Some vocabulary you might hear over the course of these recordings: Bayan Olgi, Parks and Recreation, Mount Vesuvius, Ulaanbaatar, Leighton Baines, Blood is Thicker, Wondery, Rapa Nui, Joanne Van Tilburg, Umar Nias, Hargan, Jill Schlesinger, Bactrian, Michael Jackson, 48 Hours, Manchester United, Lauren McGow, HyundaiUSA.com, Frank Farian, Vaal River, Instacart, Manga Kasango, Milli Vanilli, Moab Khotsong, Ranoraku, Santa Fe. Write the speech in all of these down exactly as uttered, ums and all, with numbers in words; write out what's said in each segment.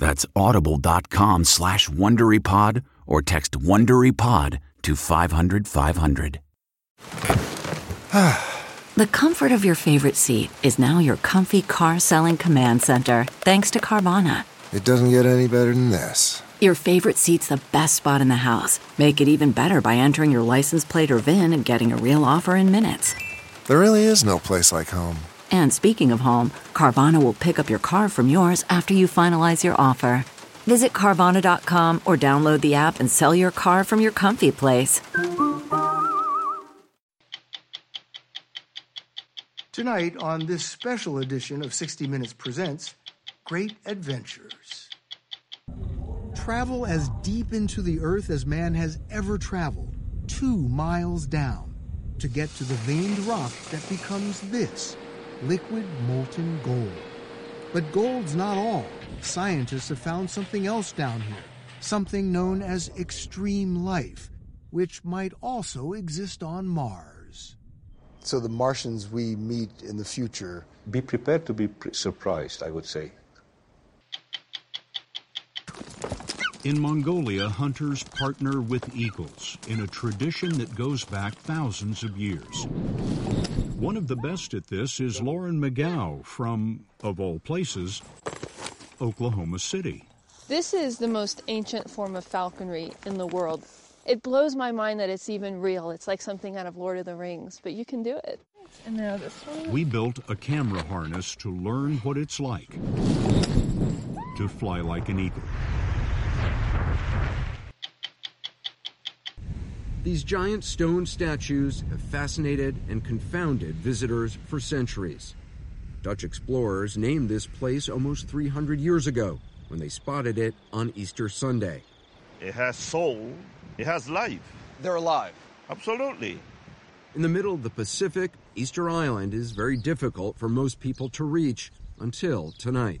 That's audible.com slash WonderyPod or text WonderyPod to five hundred five hundred. The comfort of your favorite seat is now your comfy car selling command center, thanks to Carvana. It doesn't get any better than this. Your favorite seat's the best spot in the house. Make it even better by entering your license plate or V I N and getting a real offer in minutes. There really is no place like home. And speaking of home, Carvana will pick up your car from yours after you finalize your offer. Visit Carvana dot com or download the app and sell your car from your comfy place. Tonight on this special edition of sixty minutes Presents, Great Adventures. Travel as deep into the earth as man has ever traveled, two miles down, to get to the veined rock that becomes this. Liquid molten gold. But gold's not all. Scientists have found something else down here, something known as extreme life, which might also exist on Mars. So the Martians we meet in the future... Be prepared to be pre- surprised, I would say. In Mongolia, hunters partner with eagles in a tradition that goes back thousands of years. One of the best at this is Lauren McGow from, of all places, Oklahoma City. This is the most ancient form of falconry in the world. It blows my mind that it's even real. It's like something out of Lord of the Rings, but you can do it. And now this one. We built a camera harness to learn what it's like to fly like an eagle. These giant stone statues have fascinated and confounded visitors for centuries. Dutch explorers named this place almost three hundred years ago when they spotted it on Easter Sunday. It has soul. It has life. They're alive. Absolutely. In the middle of the Pacific, Easter Island is very difficult for most people to reach until tonight.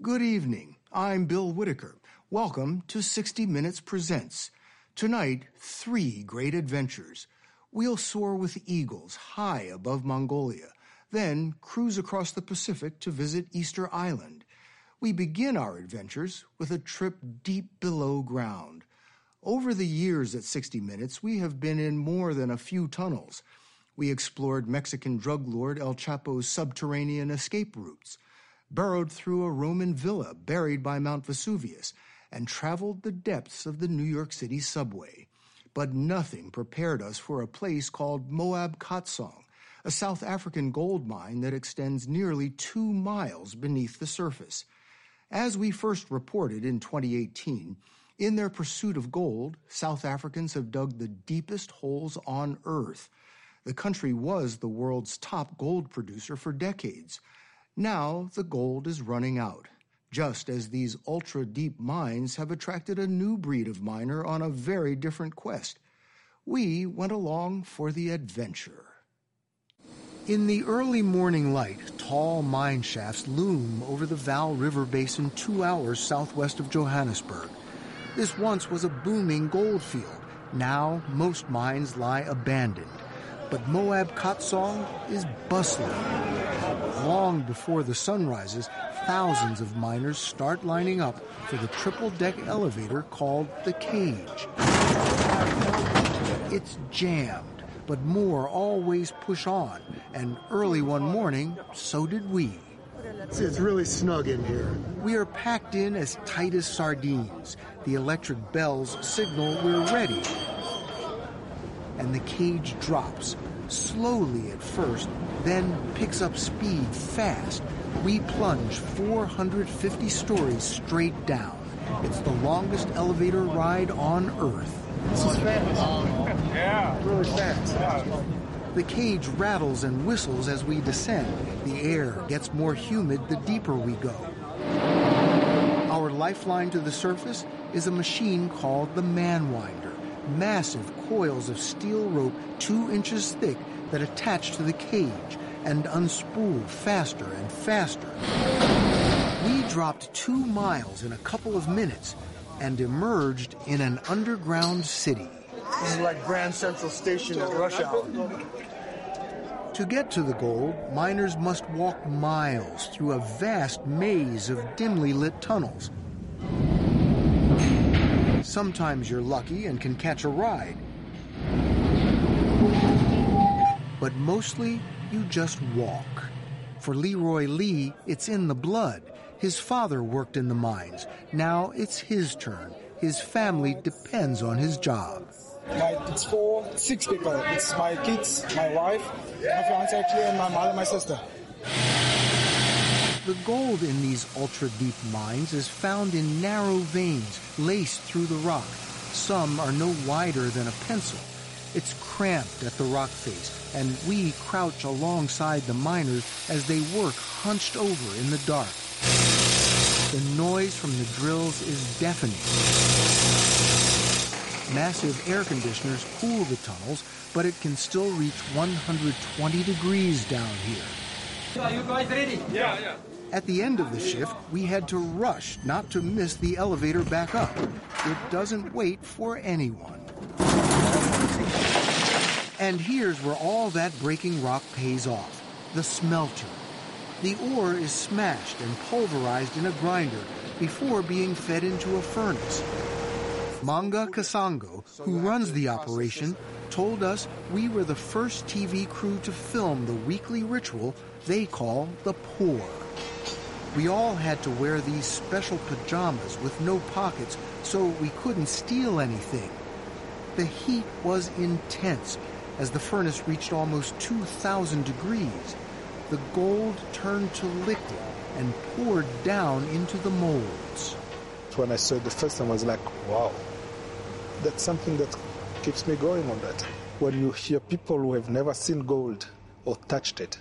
Good evening. I'm Bill Whitaker. Welcome to sixty minutes Presents. Tonight, three great adventures. We'll soar with eagles high above Mongolia, then cruise across the Pacific to visit Easter Island. We begin our adventures with a trip deep below ground. Over the years at sixty minutes, we have been in more than a few tunnels. We explored Mexican drug lord El Chapo's subterranean escape routes, burrowed through a Roman villa buried by Mount Vesuvius, and traveled the depths of the New York City subway. But nothing prepared us for a place called Moab Khotsong, a South African gold mine that extends nearly two miles beneath the surface. As we first reported in twenty eighteen, in their pursuit of gold, South Africans have dug the deepest holes on Earth. The country was the world's top gold producer for decades. Now the gold is running out, just as these ultra-deep mines have attracted a new breed of miner on a very different quest. We went along for the adventure. In the early morning light, tall mine shafts loom over the Vaal River basin two hours southwest of Johannesburg. This once was a booming gold field. Now, most mines lie abandoned. But Moab Khotsong is bustling. Long before the sun rises, thousands of miners start lining up for the triple-deck elevator called the cage. It's jammed. But more always push on, and early one morning, so did we. See, it's really snug in here. We are packed in as tight as sardines. The electric bells signal we're ready. And the cage drops, slowly at first, then picks up speed fast. We plunge four hundred fifty stories straight down. It's the longest elevator ride on Earth. This is fast. Yeah. Really fast. Yeah. The cage rattles and whistles as we descend. The air gets more humid the deeper we go. Our lifeline to the surface is a machine called the Manwinder. Massive coils of steel rope two inches thick that attach to the cage and unspool faster and faster. We dropped two miles in a couple of minutes and emerged in an underground city. This is like Grand Central Station at rush hour. To get to the gold, miners must walk miles through a vast maze of dimly lit tunnels. Sometimes you're lucky and can catch a ride. But mostly, you just walk. For Leroy Lee, it's in the blood. His father worked in the mines. Now it's his turn. His family depends on his job. My, it's for six people. It's my kids, my wife, my fiance actually, and my mother, my sister. The gold in these ultra-deep mines is found in narrow veins laced through the rock. Some are no wider than a pencil. It's cramped at the rock face, and we crouch alongside the miners as they work hunched over in the dark. The noise from the drills is deafening. Massive air conditioners cool the tunnels, but it can still reach one hundred twenty degrees down here. Are you guys ready? Yeah, yeah. At the end of the shift, we had to rush not to miss the elevator back up. It doesn't wait for anyone. And here's where all that breaking rock pays off, the smelter. The ore is smashed and pulverized in a grinder before being fed into a furnace. Manga Kasango, who runs the operation, told us we were the first T V crew to film the weekly ritual they call the pour. We all had to wear these special pajamas with no pockets so we couldn't steal anything. The heat was intense as the furnace reached almost two thousand degrees. The gold turned to liquid and poured down into the molds. When I saw it the first time, I was like, wow, that's something that keeps me going on that. When you hear people who have never seen gold or touched it,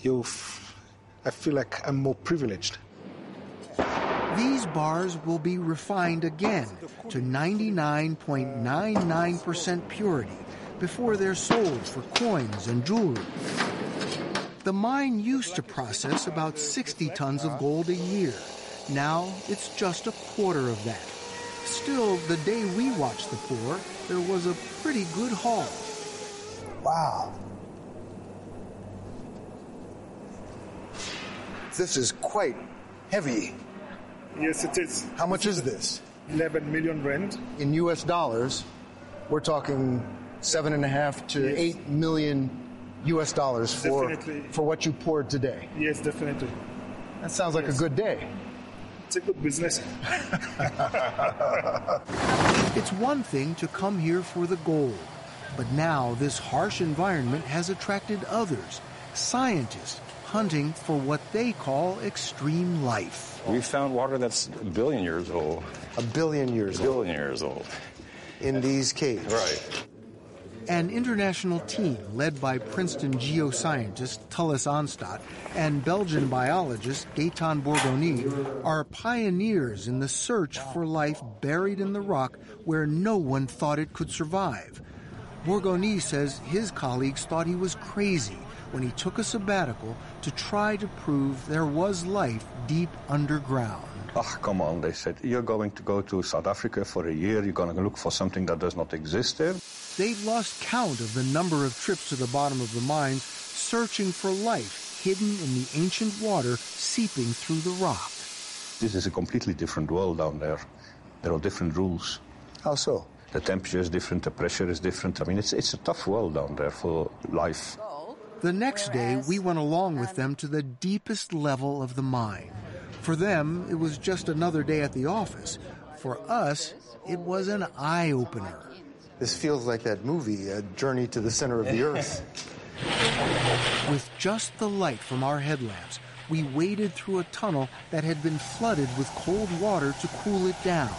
you f- I feel like I'm more privileged. These bars will be refined again to ninety-nine point nine nine percent purity before they're sold for coins and jewelry. The mine used to process about sixty tons of gold a year. Now it's just a quarter of that. Still, the day we watched the pour, there was a pretty good haul. Wow. This is quite heavy. Yes, it is. How much is this? eleven million rand. In U S dollars, we're talking seven and a half to yes. eight million U S dollars for, for what you poured today. Yes, definitely. That sounds like yes. a good day. It's a good business. It's one thing to come here for the gold, but now this harsh environment has attracted others, scientists hunting for what they call extreme life. We found water that's a billion years old. A billion years old. A billion years old. In these caves. Right. An international team led by Princeton geoscientist Tullis Onstad and Belgian biologist Gaetan Bourgogne are pioneers in the search for life buried in the rock where no one thought it could survive. Bourgogne says his colleagues thought he was crazy when he took a sabbatical to try to prove there was life deep underground. Oh, come on, they said. You're going to go to South Africa for a year. You're going to look for something that does not exist there. They've lost count of the number of trips to the bottom of the mines, searching for life hidden in the ancient water seeping through the rock. This is a completely different world down there. There are different rules. How so? The temperature is different, the pressure is different. I mean, it's, it's a tough world down there for life. The next day, we went along with them to the deepest level of the mine. For them, it was just another day at the office. For us, it was an eye-opener. This feels like that movie, A Journey to the Center of the Earth. With just the light from our headlamps, we waded through a tunnel that had been flooded with cold water to cool it down.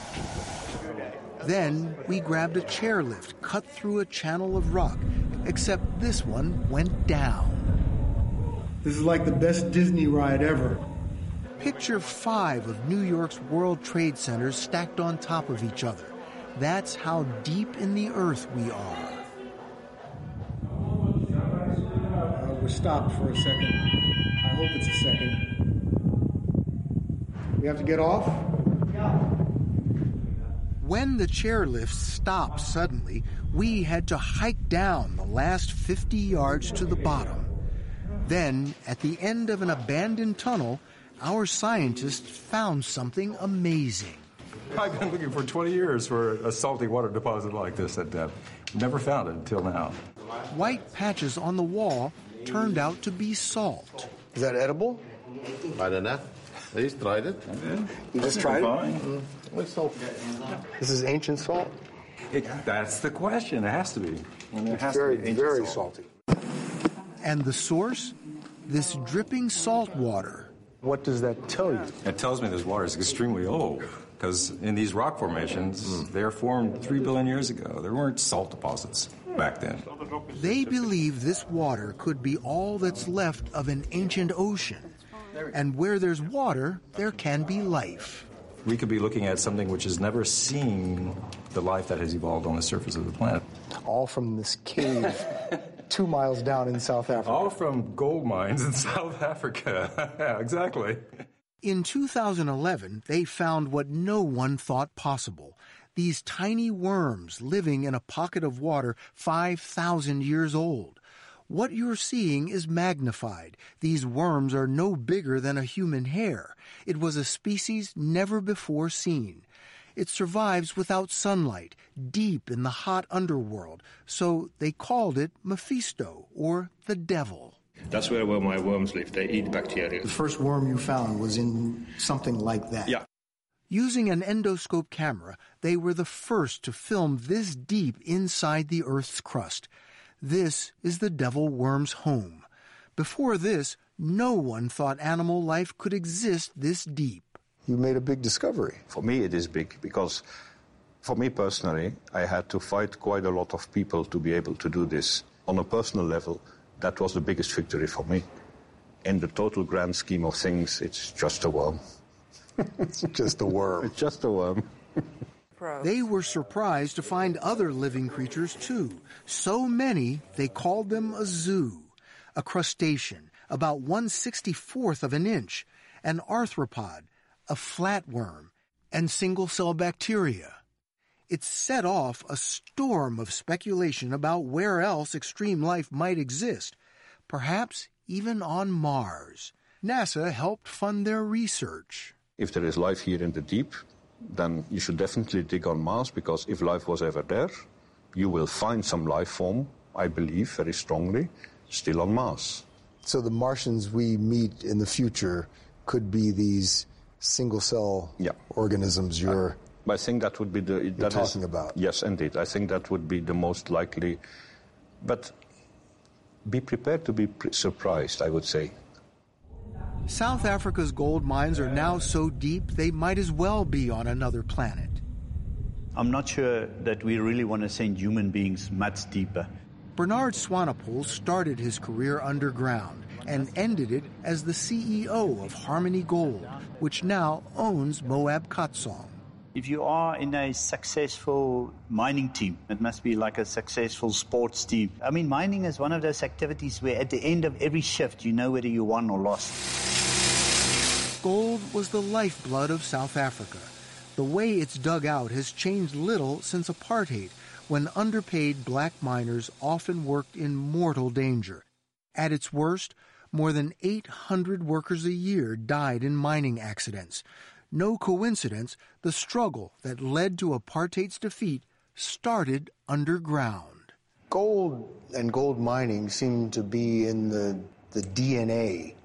Then we grabbed a chairlift cut through a channel of rock, except this one went down. This is like the best Disney ride ever. Picture five of New York's World Trade Centers stacked on top of each other. That's how deep in the earth we are. Uh, we're stopped for a second. I hope it's a second. We have to get off? Yeah. When the chairlift stopped suddenly, we had to hike down the last fifty yards to the bottom. Then, at the end of an abandoned tunnel, our scientists found something amazing. I've been looking for twenty years for a salty water deposit like this at depth. Never found it until now. White patches on the wall turned out to be salt. Is that edible? I don't know. I just tried it. You just tried it? What's salt? This is ancient salt? It, that's the question. It has to be. And it has very, to be very salt. salty. And the source? This dripping salt water. What does that tell you? It tells me this water is extremely old. Because in these rock formations, they're formed three billion years ago. There weren't salt deposits back then. They believe this water could be all that's left of an ancient ocean. And where there's water, there can be life. We could be looking at something which has never seen the life that has evolved on the surface of the planet. All from this cave two miles down in South Africa. All from gold mines in South Africa. Yeah, exactly. In two thousand eleven, they found what no one thought possible. These tiny worms living in a pocket of water five thousand years old. What you're seeing is magnified. These worms are no bigger than a human hair. It was a species never before seen. It survives without sunlight, deep in the hot underworld, so they called it Mephisto, or the devil. That's where my worms live. They eat bacteria. The first worm you found was in something like that. Yeah. Using an endoscope camera, they were the first to film this deep inside the Earth's crust. This is the devil worm's home. Before this, no one thought animal life could exist this deep. You made a big discovery. For me, it is big because, for me personally, I had to fight quite a lot of people to be able to do this on a personal level. That was the biggest victory for me. In the total grand scheme of things, it's just a worm. It's just a worm. It's just a worm. They were surprised to find other living creatures, too. So many, they called them a zoo. A crustacean, about one sixty-fourth of an inch. An arthropod, a flatworm, and single-cell bacteria. It set off a storm of speculation about where else extreme life might exist, perhaps even on Mars. NASA helped fund their research. If there is life here in the deep, then you should definitely dig on Mars, because if life was ever there, you will find some life form, I believe very strongly, still on Mars. So the Martians we meet in the future could be these single cell yeah. organisms you're I, I think that would be the that you're talking is, about. Yes, indeed. I think that would be the most likely. But be prepared to be pre- surprised, I would say. South Africa's gold mines are now so deep they might as well be on another planet. I'm not sure that we really want to send human beings much deeper. Bernard Swanepoel started his career underground and ended it as the C E O of Harmony Gold, which now owns Moab Khotsong. If you are in a successful mining team, it must be like a successful sports team. I mean, mining is one of those activities where at the end of every shift, you know whether you won or lost. Gold was the lifeblood of South Africa. The way it's dug out has changed little since apartheid, when underpaid black miners often worked in mortal danger. At its worst, more than eight hundred workers a year died in mining accidents. No coincidence, the struggle that led to apartheid's defeat started underground. Gold and gold mining seem to be in the, the D N A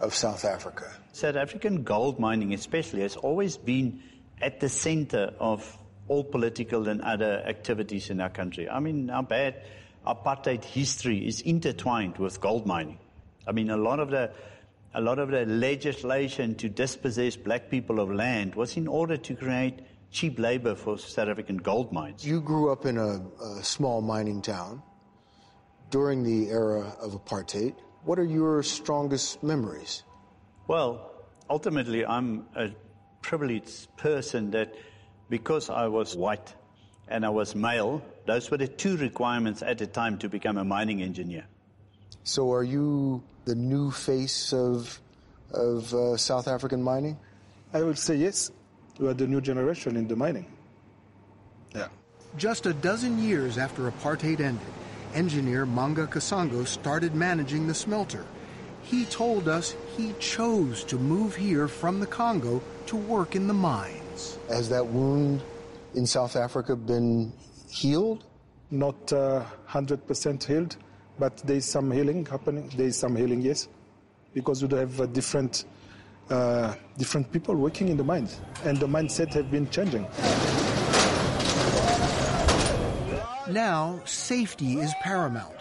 of South Africa. South African gold mining especially has always been at the center of all political and other activities in our country. I mean, our bad apartheid history is intertwined with gold mining. I mean, a lot of the A lot of the legislation to dispossess black people of land was in order to create cheap labor for South African gold mines. You grew up in a, a small mining town during the era of apartheid. What are your strongest memories? Well, ultimately, I'm a privileged person that because I was white and I was male, those were the two requirements at the time to become a mining engineer. So are you the new face of of uh, South African mining? I would say yes. We are the new generation in the mining. Yeah. Just a dozen years after apartheid ended, engineer Manga Kasango started managing the smelter. He told us he chose to move here from the Congo to work in the mines. Has that wound in South Africa been healed? Not uh, one hundred percent healed. But there's some healing happening. There's some healing, yes, because we have uh, different uh, different people working in the mines, and the mindset have been changing. Now, safety is paramount.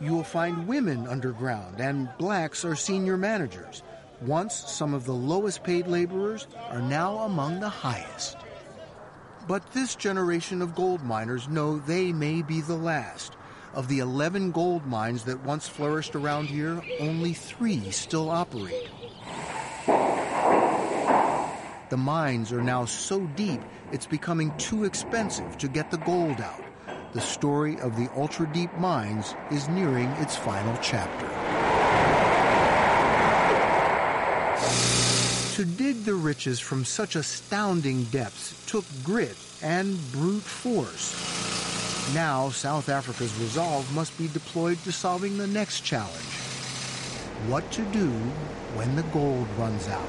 You will find women underground, and blacks are senior managers. Once, some of the lowest-paid laborers are now among the highest. But this generation of gold miners know they may be the last. Of the eleven gold mines that once flourished around here, only three still operate. The mines are now so deep, it's becoming too expensive to get the gold out. The story of the ultra-deep mines is nearing its final chapter. To dig the riches from such astounding depths took grit and brute force. Now, South Africa's resolve must be deployed to solving the next challenge. What to do when the gold runs out.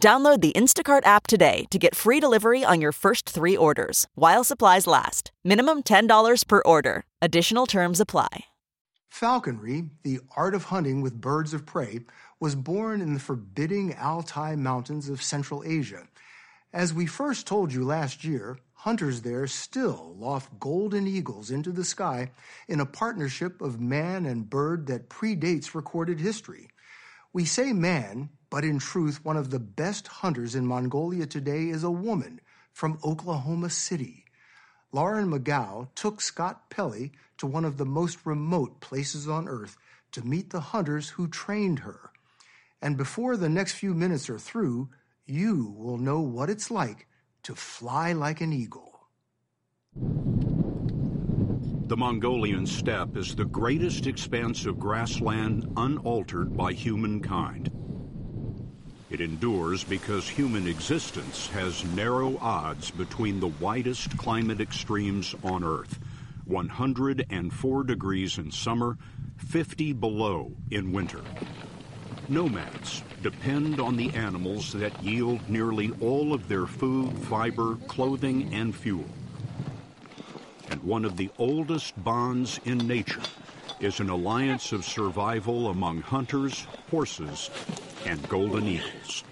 Download the Instacart app today to get free delivery on your first three orders, while supplies last. Minimum ten dollars per order. Additional terms apply. Falconry, the art of hunting with birds of prey, was born in the forbidding Altai Mountains of Central Asia. As we first told you last year, hunters there still loft golden eagles into the sky in a partnership of man and bird that predates recorded history. We say man, but in truth, one of the best hunters in Mongolia today is a woman from Oklahoma City. Lauren McGow took Scott Pelley to one of the most remote places on Earth to meet the hunters who trained her. And before the next few minutes are through, you will know what it's like to fly like an eagle. The Mongolian steppe is the greatest expanse of grassland unaltered by humankind. It endures because human existence has narrow odds between the widest climate extremes on Earth, one hundred four degrees in summer, fifty below in winter. Nomads depend on the animals that yield nearly all of their food, fiber, clothing, and fuel. And one of the oldest bonds in nature is an alliance of survival among hunters, horses, and golden eagles.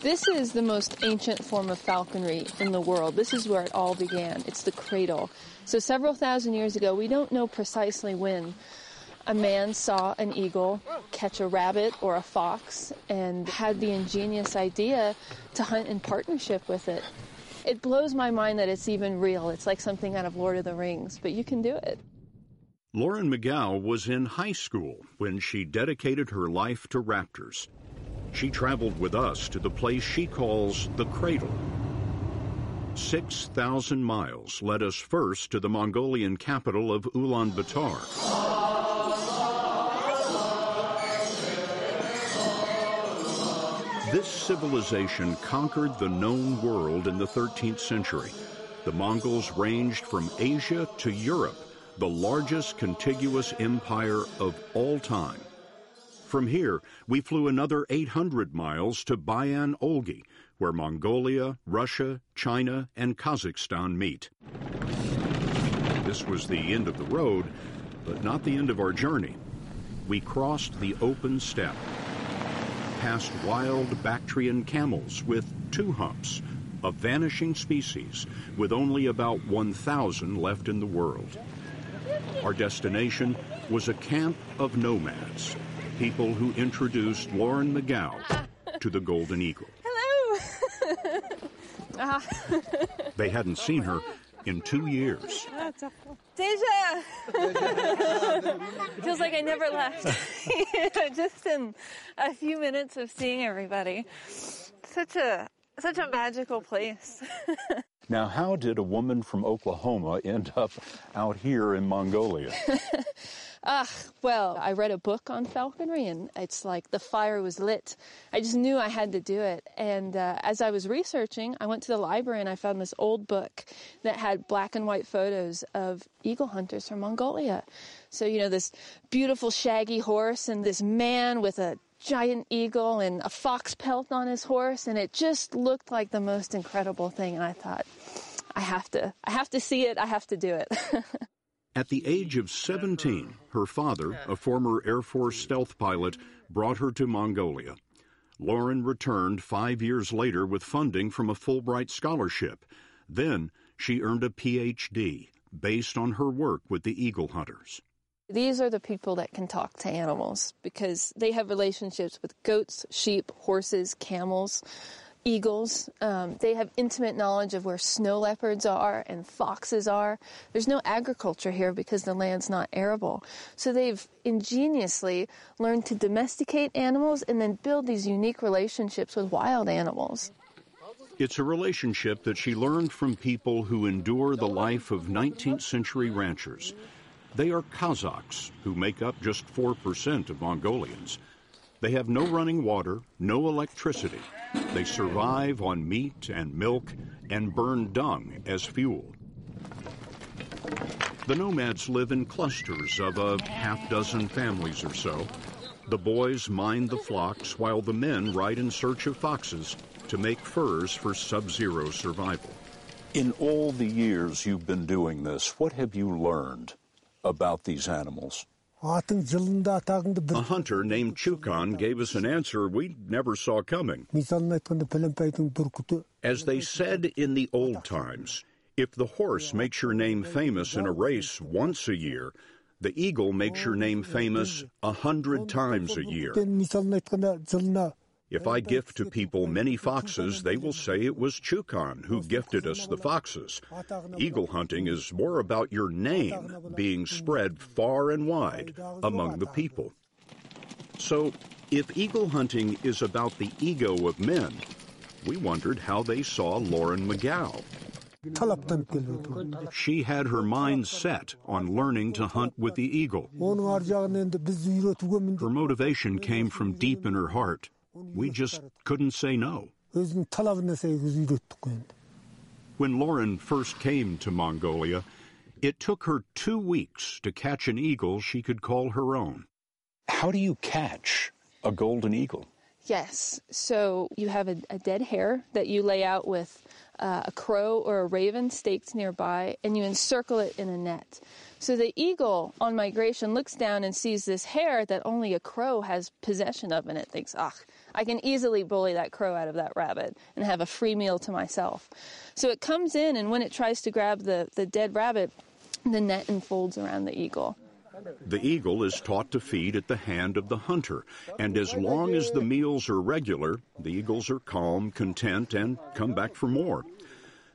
This is the most ancient form of falconry in the world. This is where it all began. It's the cradle. So several thousand years ago, we don't know precisely when, a man saw an eagle catch a rabbit or a fox and had the ingenious idea to hunt in partnership with it. It blows my mind that it's even real. It's like something out of Lord of the Rings, but you can do it. Lauren McGow was in high school when she dedicated her life to raptors. She traveled with us to the place she calls the cradle. six thousand miles led us first to the Mongolian capital of Ulaanbaatar. This civilization conquered the known world in the thirteenth century. The Mongols ranged from Asia to Europe, the largest contiguous empire of all time. From here, we flew another eight hundred miles to Bayan Olgi, where Mongolia, Russia, China, and Kazakhstan meet. This was the end of the road, but not the end of our journey. We crossed the open steppe, past wild Bactrian camels with two humps, a vanishing species with only about one thousand left in the world. Our destination was a camp of nomads, people who introduced Lauren McGow to the golden eagle. Hello! uh-huh. They hadn't seen her in two years. Deja! Feels like I never left. Just in a few minutes of seeing everybody. Such a, such a magical place. Now, how did a woman from Oklahoma end up out here in Mongolia? Ah, well, I read a book on falconry, and it's like the fire was lit. I just knew I had to do it. And uh, as I was researching, I went to the library, and I found this old book that had black and white photos of eagle hunters from Mongolia. So, you know, this beautiful shaggy horse and this man with a giant eagle and a fox pelt on his horse, and it just looked like the most incredible thing. And I thought, I have to, I have to see it. I have to do it. At the age of seventeen, her father, a former Air Force stealth pilot, brought her to Mongolia. Lauren returned five years later with funding from a Fulbright scholarship. Then she earned a P H D based on her work with the eagle hunters. These are the people that can talk to animals because they have relationships with goats, sheep, horses, camels, eagles. Um, they have intimate knowledge of where snow leopards are and foxes are. There's no agriculture here because the land's not arable. So they've ingeniously learned to domesticate animals and then build these unique relationships with wild animals. It's a relationship that she learned from people who endure the life of nineteenth century ranchers. They are Kazakhs, who make up just four percent of Mongolians. They have no running water, no electricity. They survive on meat and milk and burn dung as fuel. The nomads live in clusters of a half dozen families or so. The boys mind the flocks while the men ride in search of foxes to make furs for sub-zero survival. In all the years you've been doing this, what have you learned about these animals? A hunter named Chukon gave us an answer we never saw coming. As they said in the old times, if the horse makes your name famous in a race once a year, the eagle makes your name famous a hundred times a year. If I gift to people many foxes, they will say it was Chukon who gifted us the foxes. Eagle hunting is more about your name being spread far and wide among the people. So, if eagle hunting is about the ego of men, we wondered how they saw Lauren McGow. She had her mind set on learning to hunt with the eagle. Her motivation came from deep in her heart. We just couldn't say no. When Lauren first came to Mongolia, it took her two weeks to catch an eagle she could call her own. How do you catch a golden eagle? Yes. So you have a, a dead hare that you lay out with uh, a crow or a raven staked nearby, and you encircle it in a net. So the eagle on migration looks down and sees this hare that only a crow has possession of, and it thinks, ah, I can easily bully that crow out of that rabbit and have a free meal to myself. So it comes in, and when it tries to grab the, the dead rabbit, the net enfolds around the eagle. The eagle is taught to feed at the hand of the hunter, and as long as the meals are regular, the eagles are calm, content, and come back for more.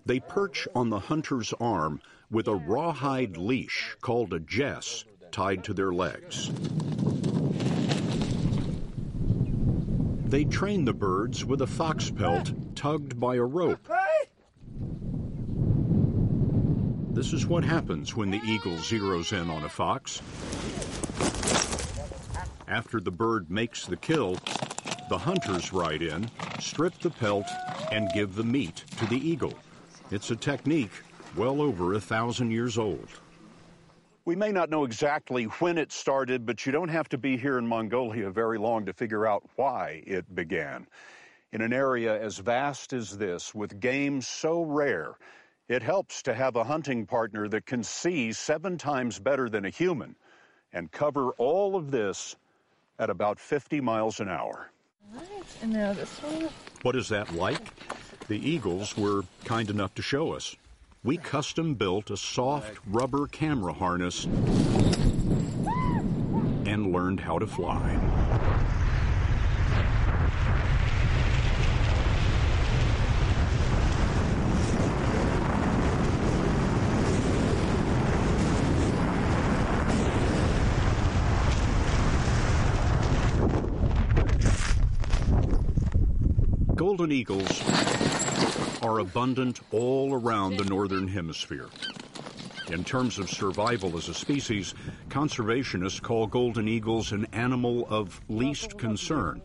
They perch on the hunter's arm with a rawhide leash called a jess tied to their legs. They train the birds with a fox pelt tugged by a rope. This is what happens when the eagle zeroes in on a fox. After the bird makes the kill, the hunters ride in, strip the pelt, and give the meat to the eagle. It's a technique well over a thousand years old. We may not know exactly when it started, but you don't have to be here in Mongolia very long to figure out why it began. In an area as vast as this, with game so rare, it helps to have a hunting partner that can see seven times better than a human and cover all of this at about fifty miles an hour. All right, and now this one. What is that like? The eagles were kind enough to show us. We custom built a soft rubber camera harness and learned how to fly. Golden eagles are abundant all around the northern hemisphere. In terms of survival as a species, conservationists call golden eagles an animal of least concern.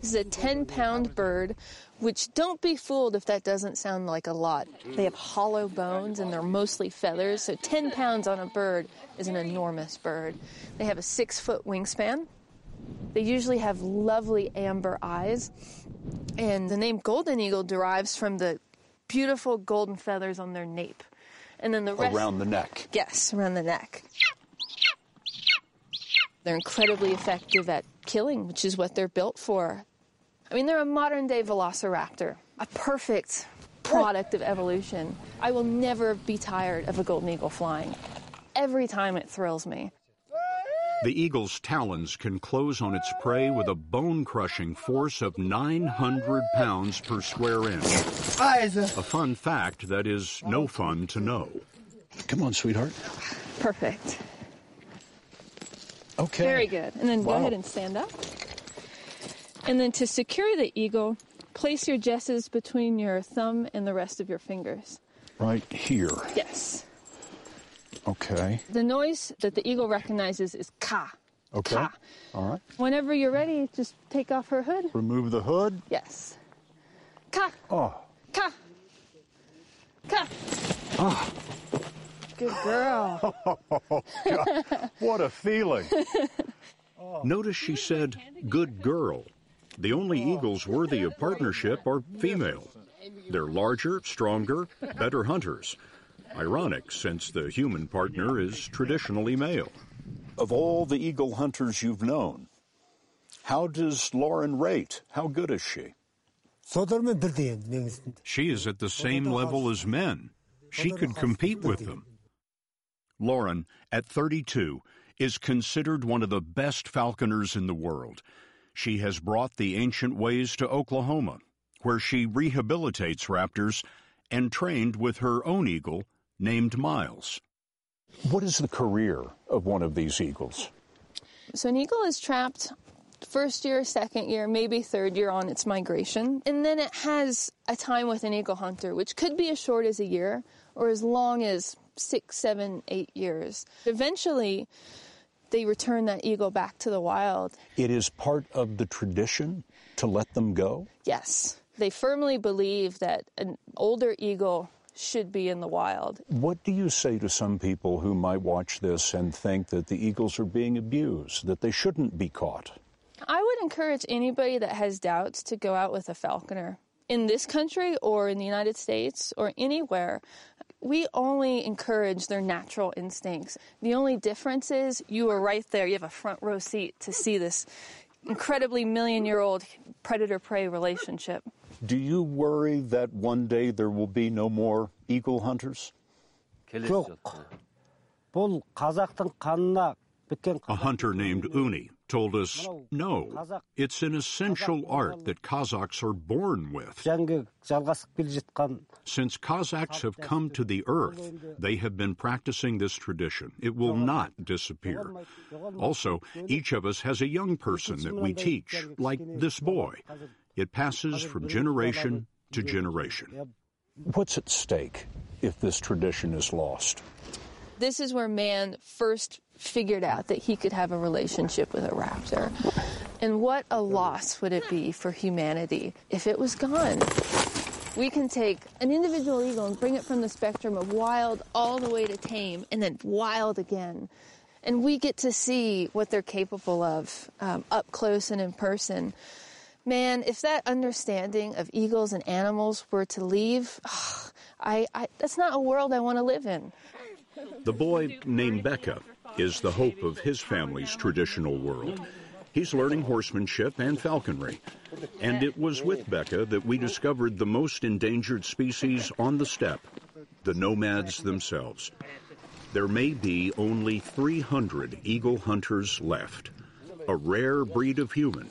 This is a ten-pound bird, which don't be fooled if that doesn't sound like a lot. They have hollow bones and they're mostly feathers, so ten pounds on a bird is an enormous bird. They have a six-foot wingspan. They usually have lovely amber eyes, and the name golden eagle derives from the beautiful golden feathers on their nape. And then the rest... Around the neck. Yes, around the neck. They're incredibly effective at killing, which is what they're built for. I mean, they're a modern-day velociraptor, a perfect product of evolution. I will never be tired of a golden eagle flying. Every time it thrills me. The eagle's talons can close on its prey with a bone-crushing force of nine hundred pounds per square inch. A fun fact that is no fun to know. Come on, sweetheart. Perfect. Okay. Very good. And then wow. Go ahead and stand up. And then to secure the eagle, place your jesses between your thumb and the rest of your fingers. Right here. Yes. Okay. The noise that the eagle recognizes is ka. Okay. Ka. All right. Whenever you're ready, just take off her hood. Remove the hood? Yes. Ka. Oh. Ka. Ka. Oh. Good girl. Oh, God. What a feeling. Notice she said, good girl. The only eagles worthy of partnership are female. They're larger, stronger, better hunters. Ironic, since the human partner is traditionally male. Of all the eagle hunters you've known, how does Lauren rate? How good is she? She is at the same level as men. She could compete with them. Lauren, at thirty-two, is considered one of the best falconers in the world. She has brought the ancient ways to Oklahoma, where she rehabilitates raptors and trained with her own eagle, named Miles. What is the career of one of these eagles? So an eagle is trapped first year, second year, maybe third year on its migration. And then it has a time with an eagle hunter, which could be as short as a year or as long as six, seven, eight years. Eventually, they return that eagle back to the wild. It is part of the tradition to let them go? Yes. They firmly believe that an older eagle should be in the wild. What do you say to some people who might watch this and think that the eagles are being abused, that they shouldn't be caught? I would encourage anybody that has doubts to go out with a falconer. In this country or in the United States or anywhere, we only encourage their natural instincts. The only difference is you are right there. You have a front row seat to see this incredibly million-year-old predator-prey relationship. Do you worry that one day there will be no more eagle hunters? A hunter named Uni told us, no, it's an essential art that Kazakhs are born with. Since Kazakhs have come to the earth, they have been practicing this tradition. It will not disappear. Also, each of us has a young person that we teach, like this boy. It passes from generation to generation. What's at stake if this tradition is lost? This is where man first figured out that he could have a relationship with a raptor. And what a loss would it be for humanity if it was gone? We can take an individual eagle and bring it from the spectrum of wild all the way to tame and then wild again. And we get to see what they're capable of um, up close and in person. Man, if that understanding of eagles and animals were to leave, oh, I, I, that's not a world I want to live in. The boy named Becca is the hope of his family's traditional world. He's learning horsemanship and falconry. And it was with Becca that we discovered the most endangered species on the steppe, the nomads themselves. There may be only three hundred eagle hunters left, a rare breed of human,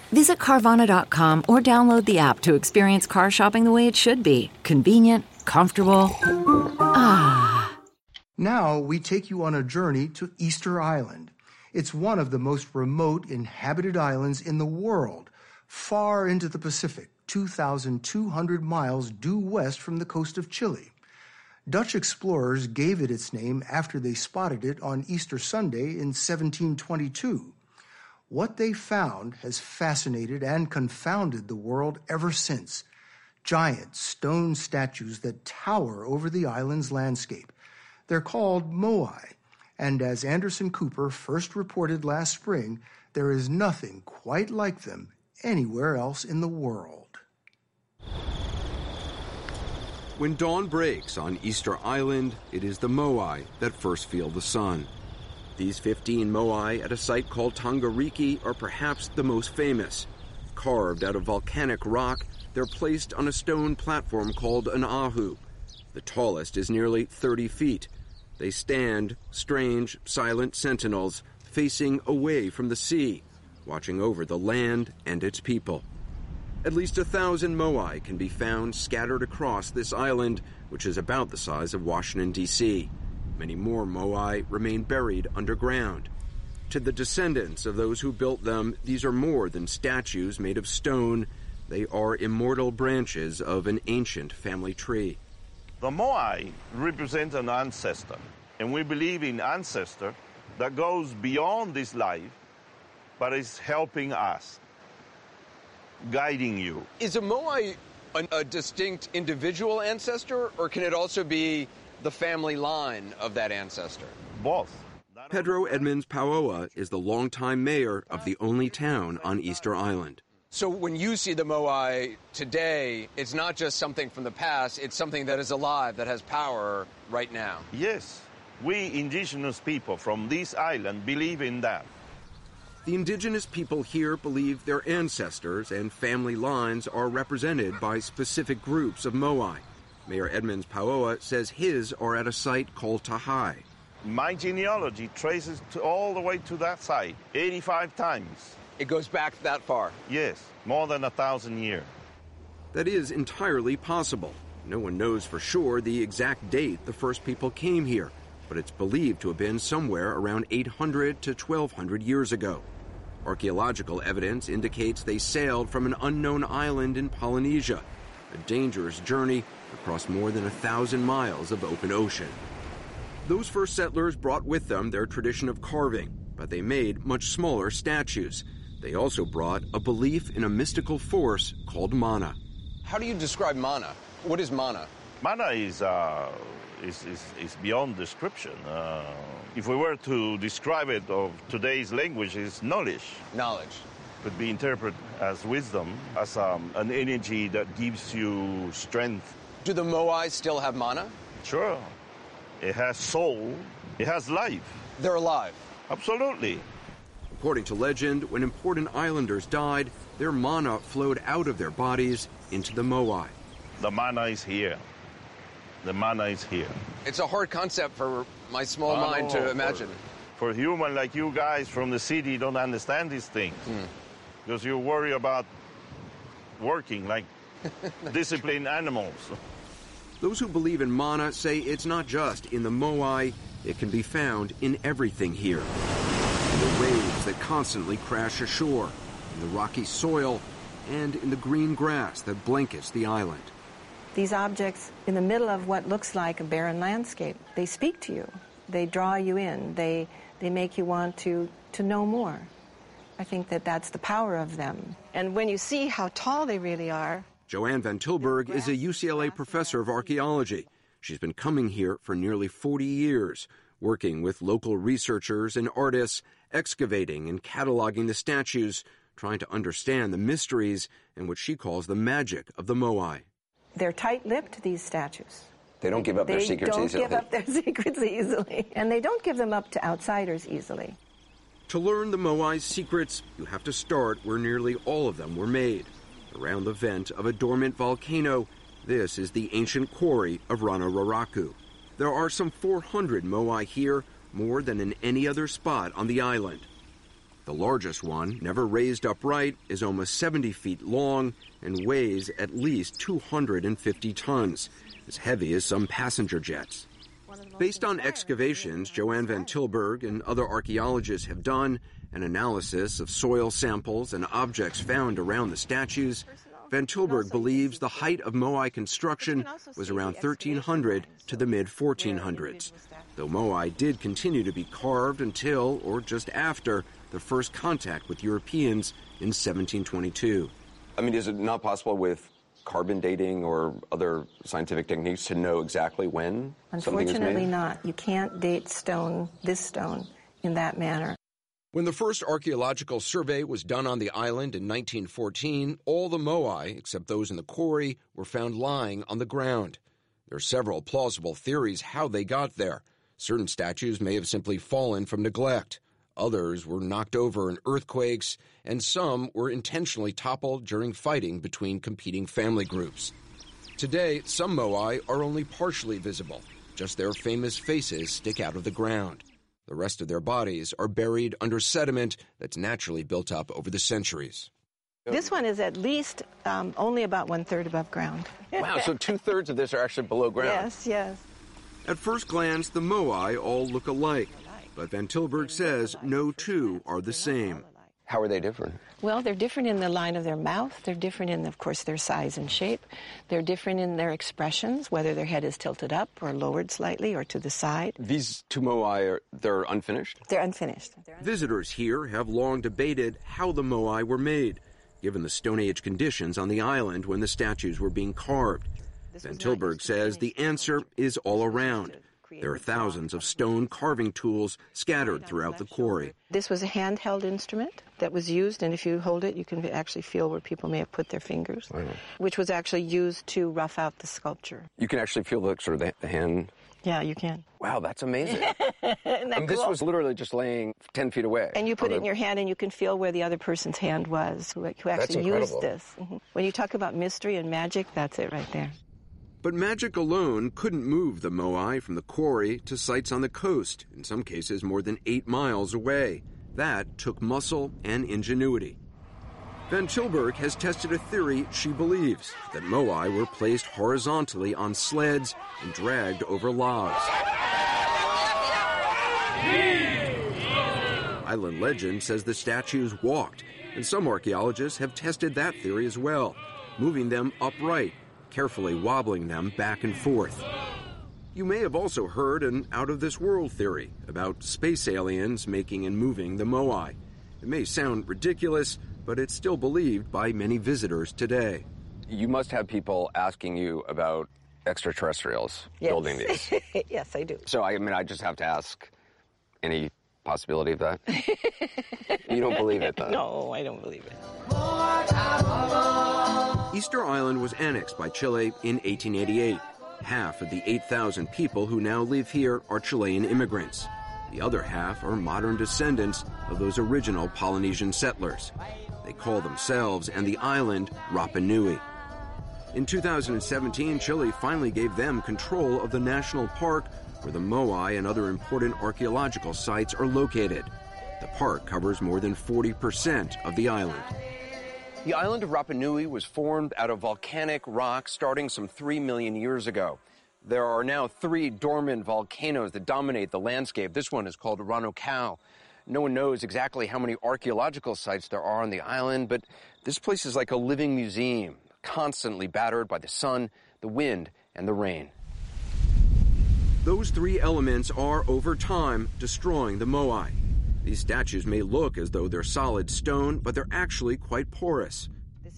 Visit Carvana dot com or download the app to experience car shopping the way it should be. Convenient, comfortable. Ah. Now we take you on a journey to Easter Island. It's one of the most remote inhabited islands in the world, far into the Pacific, two thousand two hundred miles due west from the coast of Chile. Dutch explorers gave it its name after they spotted it on Easter Sunday in seventeen twenty-two. What they found has fascinated and confounded the world ever since. Giant stone statues that tower over the island's landscape. They're called moai, and as Anderson Cooper first reported last spring, there is nothing quite like them anywhere else in the world. When dawn breaks on Easter Island, it is the moai that first feel the sun. These fifteen moai at a site called Tongariki are perhaps the most famous. Carved out of volcanic rock, they're placed on a stone platform called an ahu. The tallest is nearly thirty feet. They stand, strange, silent sentinels, facing away from the sea, watching over the land and its people. At least a thousand moai can be found scattered across this island, which is about the size of Washington, D C Many more moai remain buried underground. To the descendants of those who built them, these are more than statues made of stone. They are immortal branches of an ancient family tree. The moai represent an ancestor, and we believe in ancestor that goes beyond this life, but is helping us, guiding you. Is a moai an, a distinct individual ancestor, or can it also be the family line of that ancestor? Both. Pedro Edmunds Paoa is the longtime mayor of the only town on Easter Island. So when you see the moai today, it's not just something from the past, it's something that is alive, that has power right now. Yes, we indigenous people from this island believe in that. The indigenous people here believe their ancestors and family lines are represented by specific groups of moai. Mayor Edmunds Paoa says his are at a site called Tahai. My genealogy traces to all the way to that site, eighty-five times. It goes back that far? Yes, more than a thousand years. That is entirely possible. No one knows for sure the exact date the first people came here, but it's believed to have been somewhere around eight hundred to twelve hundred years ago. Archaeological evidence indicates they sailed from an unknown island in Polynesia, a dangerous journey across more than a thousand miles of open ocean. Those first settlers brought with them their tradition of carving, but they made much smaller statues. They also brought a belief in a mystical force called mana. How do you describe mana? What is mana? Mana is uh, is, is, is beyond description. Uh, if we were to describe it of today's language, it's knowledge. Knowledge. Could be interpreted as wisdom, as um, an energy that gives you strength. Do the Moai still have mana? Sure. It has soul. It has life. They're alive. Absolutely. According to legend, when important islanders died, their mana flowed out of their bodies into the Moai. The mana is here. The mana is here. It's a hard concept for my small oh, mind to imagine. For, for human like you guys from the city don't understand these things. Mm. Because you worry about working like disciplined animals. Those who believe in mana say it's not just in the Moai. It can be found in everything here. In the waves that constantly crash ashore, in the rocky soil, and in the green grass that blankets the island. These objects in the middle of what looks like a barren landscape, they speak to you. They draw you in. They, they make you want to, to know more. I think that that's the power of them. And when you see how tall they really are... Joanne Van Tilburg is a U C L A professor of archaeology. She's been coming here for nearly forty years, working with local researchers and artists, excavating and cataloging the statues, trying to understand the mysteries and what she calls the magic of the Moai. They're tight-lipped, these statues. They don't give up they their secrets don't easily. They don't give up their secrets easily. And they don't give them up to outsiders easily. To learn the Moai's secrets, you have to start where nearly all of them were made, around the vent of a dormant volcano. This is the ancient quarry of Ranoraku. There are some four hundred Moai here, more than in any other spot on the island. The largest one, never raised upright, is almost seventy feet long and weighs at least two hundred fifty tons, as heavy as some passenger jets. Based on excavations Joanne Van Tilburg and other archaeologists have done, an analysis of soil samples and objects found around the statues, Van Tilburg believes the height of Moai construction was around thirteen hundred to the mid fourteen hundreds, though Moai did continue to be carved until, or just after, the first contact with Europeans in seventeen twenty-two. I mean, is it not possible with carbon dating or other scientific techniques to know exactly when something is made? Unfortunately not. You can't date stone, this stone, in that manner. When the first archaeological survey was done on the island in nineteen fourteen, all the Moai, except those in the quarry, were found lying on the ground. There are several plausible theories how they got there. Certain statues may have simply fallen from neglect. Others were knocked over in earthquakes, and some were intentionally toppled during fighting between competing family groups. Today, some Moai are only partially visible. Just their famous faces stick out of the ground. The rest of their bodies are buried under sediment that's naturally built up over the centuries. This one is at least um, only about one-third above ground. Wow, so two-thirds of this are actually below ground. Yes, yes. At first glance, the Moai all look alike. But Van Tilburg says no two are the same. How are they different? Well, they're different in the line of their mouth. They're different in, of course, their size and shape. They're different in their expressions, whether their head is tilted up or lowered slightly or to the side. These two Moai, are, they're unfinished? They're unfinished. Visitors here have long debated how the Moai were made, given the Stone Age conditions on the island when the statues were being carved. Van Tilburg says the answer is all around. There are thousands of stone carving tools scattered throughout the quarry. This was a handheld instrument that was used, and if you hold it, you can actually feel where people may have put their fingers, which was actually used to rough out the sculpture. You can actually feel the sort of the hand. Yeah, you can. Wow, that's amazing. That I mean, cool? This was literally just laying ten feet away. And you put it the... in your hand, and you can feel where the other person's hand was, who, who actually used this. Mm-hmm. When you talk about mystery and magic, that's it right there. But magic alone couldn't move the Moai from the quarry to sites on the coast, in some cases more than eight miles away. That took muscle and ingenuity. Van Tilburg has tested a theory she believes, that moai were placed horizontally on sleds and dragged over logs. Island legend says the statues walked, and some archaeologists have tested that theory as well, moving them upright, carefully wobbling them back and forth. You may have also heard an out-of-this-world theory about space aliens making and moving the moai. It may sound ridiculous, but it's still believed by many visitors today. You must have people asking you about extraterrestrials yes. building these. Yes, I do. So, I mean, I just have to ask, any possibility of that? You don't believe it, though? No, I don't believe it. Easter Island was annexed by Chile in eighteen eighty-eight. Half of the eight thousand people who now live here are Chilean immigrants. The other half are modern descendants of those original Polynesian settlers. They call themselves and the island Rapa Nui. In two thousand seventeen, Chile finally gave them control of the national park where the moai and other important archaeological sites are located. The park covers more than forty percent of the island. The island of Rapa Nui was formed out of volcanic rock starting some three million years ago. There are now three dormant volcanoes that dominate the landscape. This one is called Rano Kau. No one knows exactly how many archaeological sites there are on the island, but this place is like a living museum, constantly battered by the sun, the wind, and the rain. Those three elements are, over time, destroying the moai. These statues may look as though they're solid stone, but they're actually quite porous.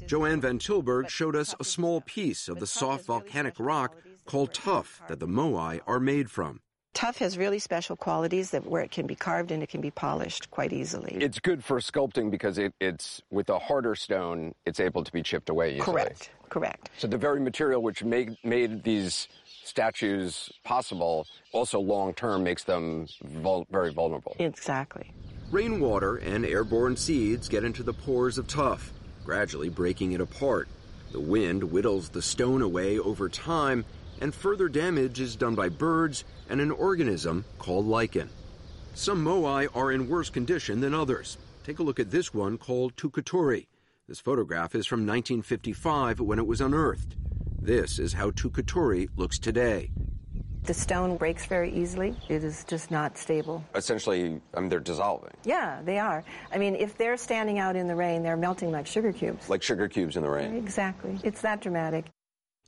Joanne Van Tilburg showed us a small piece of the soft volcanic rock called tuff that the moai are made from. Tuff has really special qualities that where it can be carved and it can be polished quite easily. It's good for sculpting because it, it's with a harder stone, it's able to be chipped away easily. Correct, correct. So the very material which made, made these statues possible also long-term makes them vul- very vulnerable. Exactly. Rainwater and airborne seeds get into the pores of tuff, gradually breaking it apart. The wind whittles the stone away over time, and further damage is done by birds and an organism called lichen. Some moai are in worse condition than others. Take a look at this one called Tukuturi. This photograph is from nineteen fifty-five when it was unearthed. This is how Tukuturi looks today. The stone breaks very easily. It is just not stable. Essentially, I mean, they're dissolving. Yeah, they are. I mean, if they're standing out in the rain, they're melting like sugar cubes. Like sugar cubes in the rain. Exactly. It's that dramatic.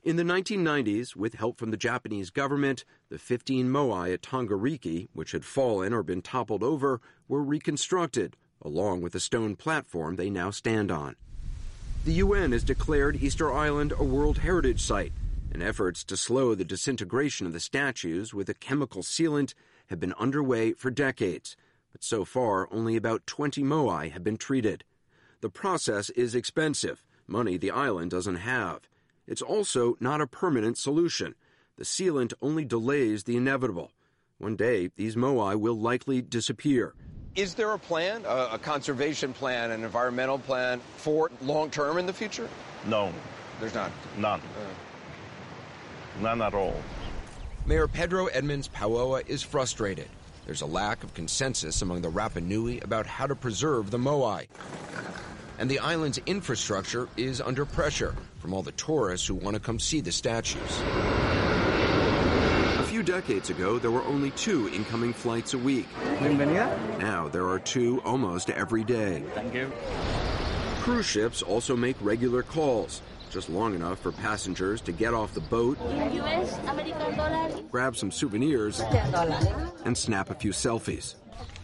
In the nineteen nineties, with help from the Japanese government, the fifteen moai at Tongariki, which had fallen or been toppled over, were reconstructed, along with the stone platform they now stand on. The U N has declared Easter Island a World Heritage Site, and efforts to slow the disintegration of the statues with a chemical sealant have been underway for decades, but so far only about twenty moai have been treated. The process is expensive, money the island doesn't have. It's also not a permanent solution. The sealant only delays the inevitable. One day, these moai will likely disappear. Is there a plan, a, a conservation plan, an environmental plan for long-term in the future? No. There's not? None. Uh. None at all. Mayor Pedro Edmunds Paoa is frustrated. There's a lack of consensus among the Rapa Nui about how to preserve the moai. And the island's infrastructure is under pressure from all the tourists who want to come see the statues. A few decades ago, there were only two incoming flights a week. Now there are two almost every day. Thank you. Cruise ships also make regular calls, just long enough for passengers to get off the boat, grab some souvenirs, and snap a few selfies.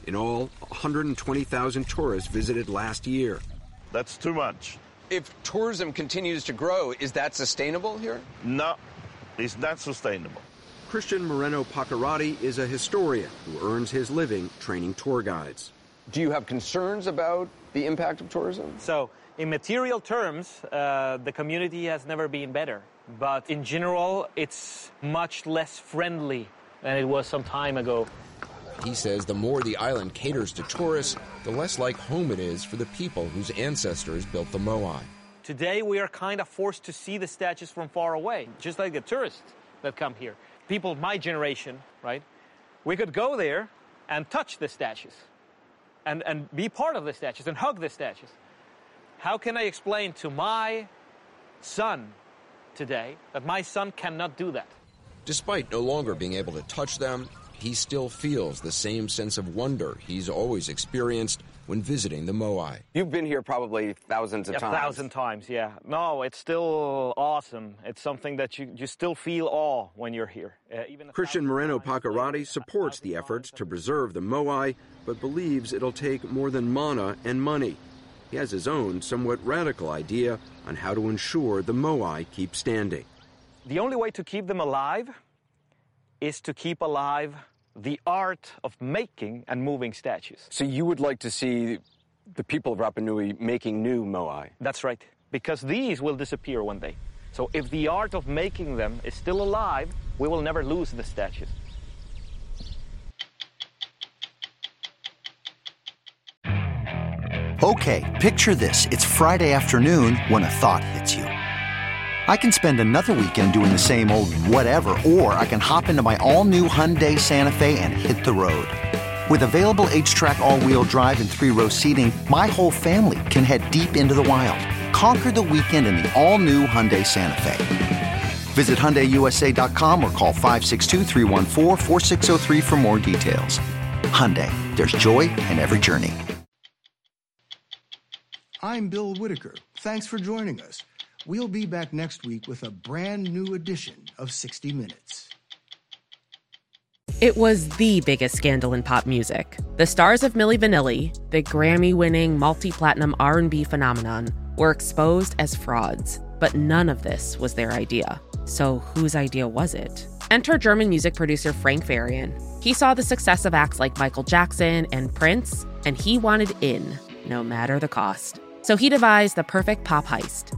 In all, one hundred twenty thousand tourists visited last year. That's too much. If tourism continues to grow, is that sustainable here? No, it's not sustainable. Cristián Moreno Pakarati is a historian who earns his living training tour guides. Do you have concerns about the impact of tourism? So, in material terms, uh, the community has never been better. But in general, it's much less friendly than it was some time ago. He says the more the island caters to tourists, the less like home it is for the people whose ancestors built the moai. Today, we are kind of forced to see the statues from far away, just like the tourists that come here. People of my generation, right, we could go there and touch the statues. and, and be part of the statues and hug the statues. How can I explain to my son today that my son cannot do that? Despite no longer being able to touch them, he still feels the same sense of wonder he's always experienced when visiting the Moai. You've been here probably thousands of yeah, times. A thousand times, yeah. No, it's still awesome. It's something that you, you still feel awe when you're here. Uh, even Cristián Moreno Pakarati supports the efforts to preserve the Moai, but believes it'll take more than mana and money. He has his own somewhat radical idea on how to ensure the Moai keep standing. The only way to keep them alive is to keep alive the art of making and moving statues. So you would like to see the people of Rapa Nui making new Moai? That's right, because these will disappear one day. So if the art of making them is still alive, we will never lose the statues. Okay, picture this. It's Friday afternoon when a thought hits you. I can spend another weekend doing the same old whatever, or I can hop into my all-new Hyundai Santa Fe and hit the road. With available H-Track all-wheel drive and three-row seating, my whole family can head deep into the wild. Conquer the weekend in the all-new Hyundai Santa Fe. Visit Hyundai U S A dot com or call five six two, three one four, four six zero three for more details. Hyundai, there's joy in every journey. I'm Bill Whitaker. Thanks for joining us. We'll be back next week with a brand new edition of sixty minutes. It was the biggest scandal in pop music. The stars of Milli Vanilli, the Grammy-winning multi-platinum R and B phenomenon, were exposed as frauds. But none of this was their idea. So whose idea was it? Enter German music producer Frank Farian. He saw the success of acts like Michael Jackson and Prince, and he wanted in, no matter the cost. So he devised the perfect pop heist.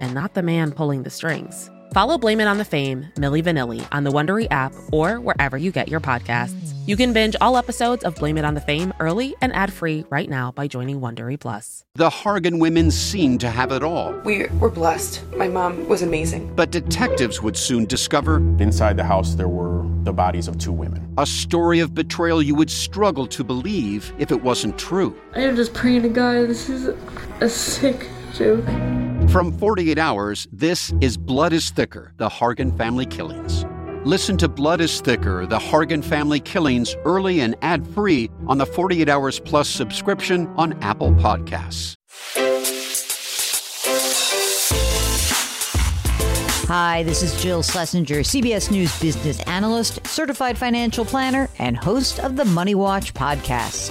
and not the man pulling the strings? Follow Blame It On The Fame, Milli Vanilli, on the Wondery app or wherever you get your podcasts. You can binge all episodes of Blame It On The Fame early and ad-free right now by joining Wondery Plus. The Hargan women seemed to have it all. We were blessed. My mom was amazing. But detectives would soon discover... inside the house, there were the bodies of two women. A story of betrayal you would struggle to believe if it wasn't true. I am just praying to God, this is a sick joke. From forty-eight hours, this is Blood is Thicker, the Hargan family killings. Listen to Blood is Thicker, the Hargan family killings early and ad-free on the forty-eight hours Plus subscription on Apple Podcasts. Hi, this is Jill Schlesinger, C B S News business analyst, certified financial planner, and host of the Money Watch podcast.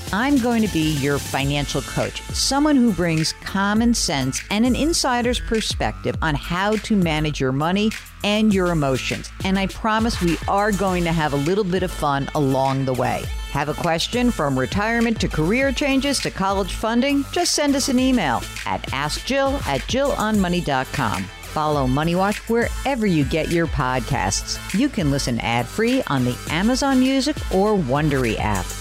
I'm going to be your financial coach, someone who brings common sense and an insider's perspective on how to manage your money and your emotions. And I promise we are going to have a little bit of fun along the way. Have a question from retirement to career changes to college funding? Just send us an email at askjill at jill on money dot com. Follow Money Watch wherever you get your podcasts. You can listen ad-free on the Amazon Music or Wondery app.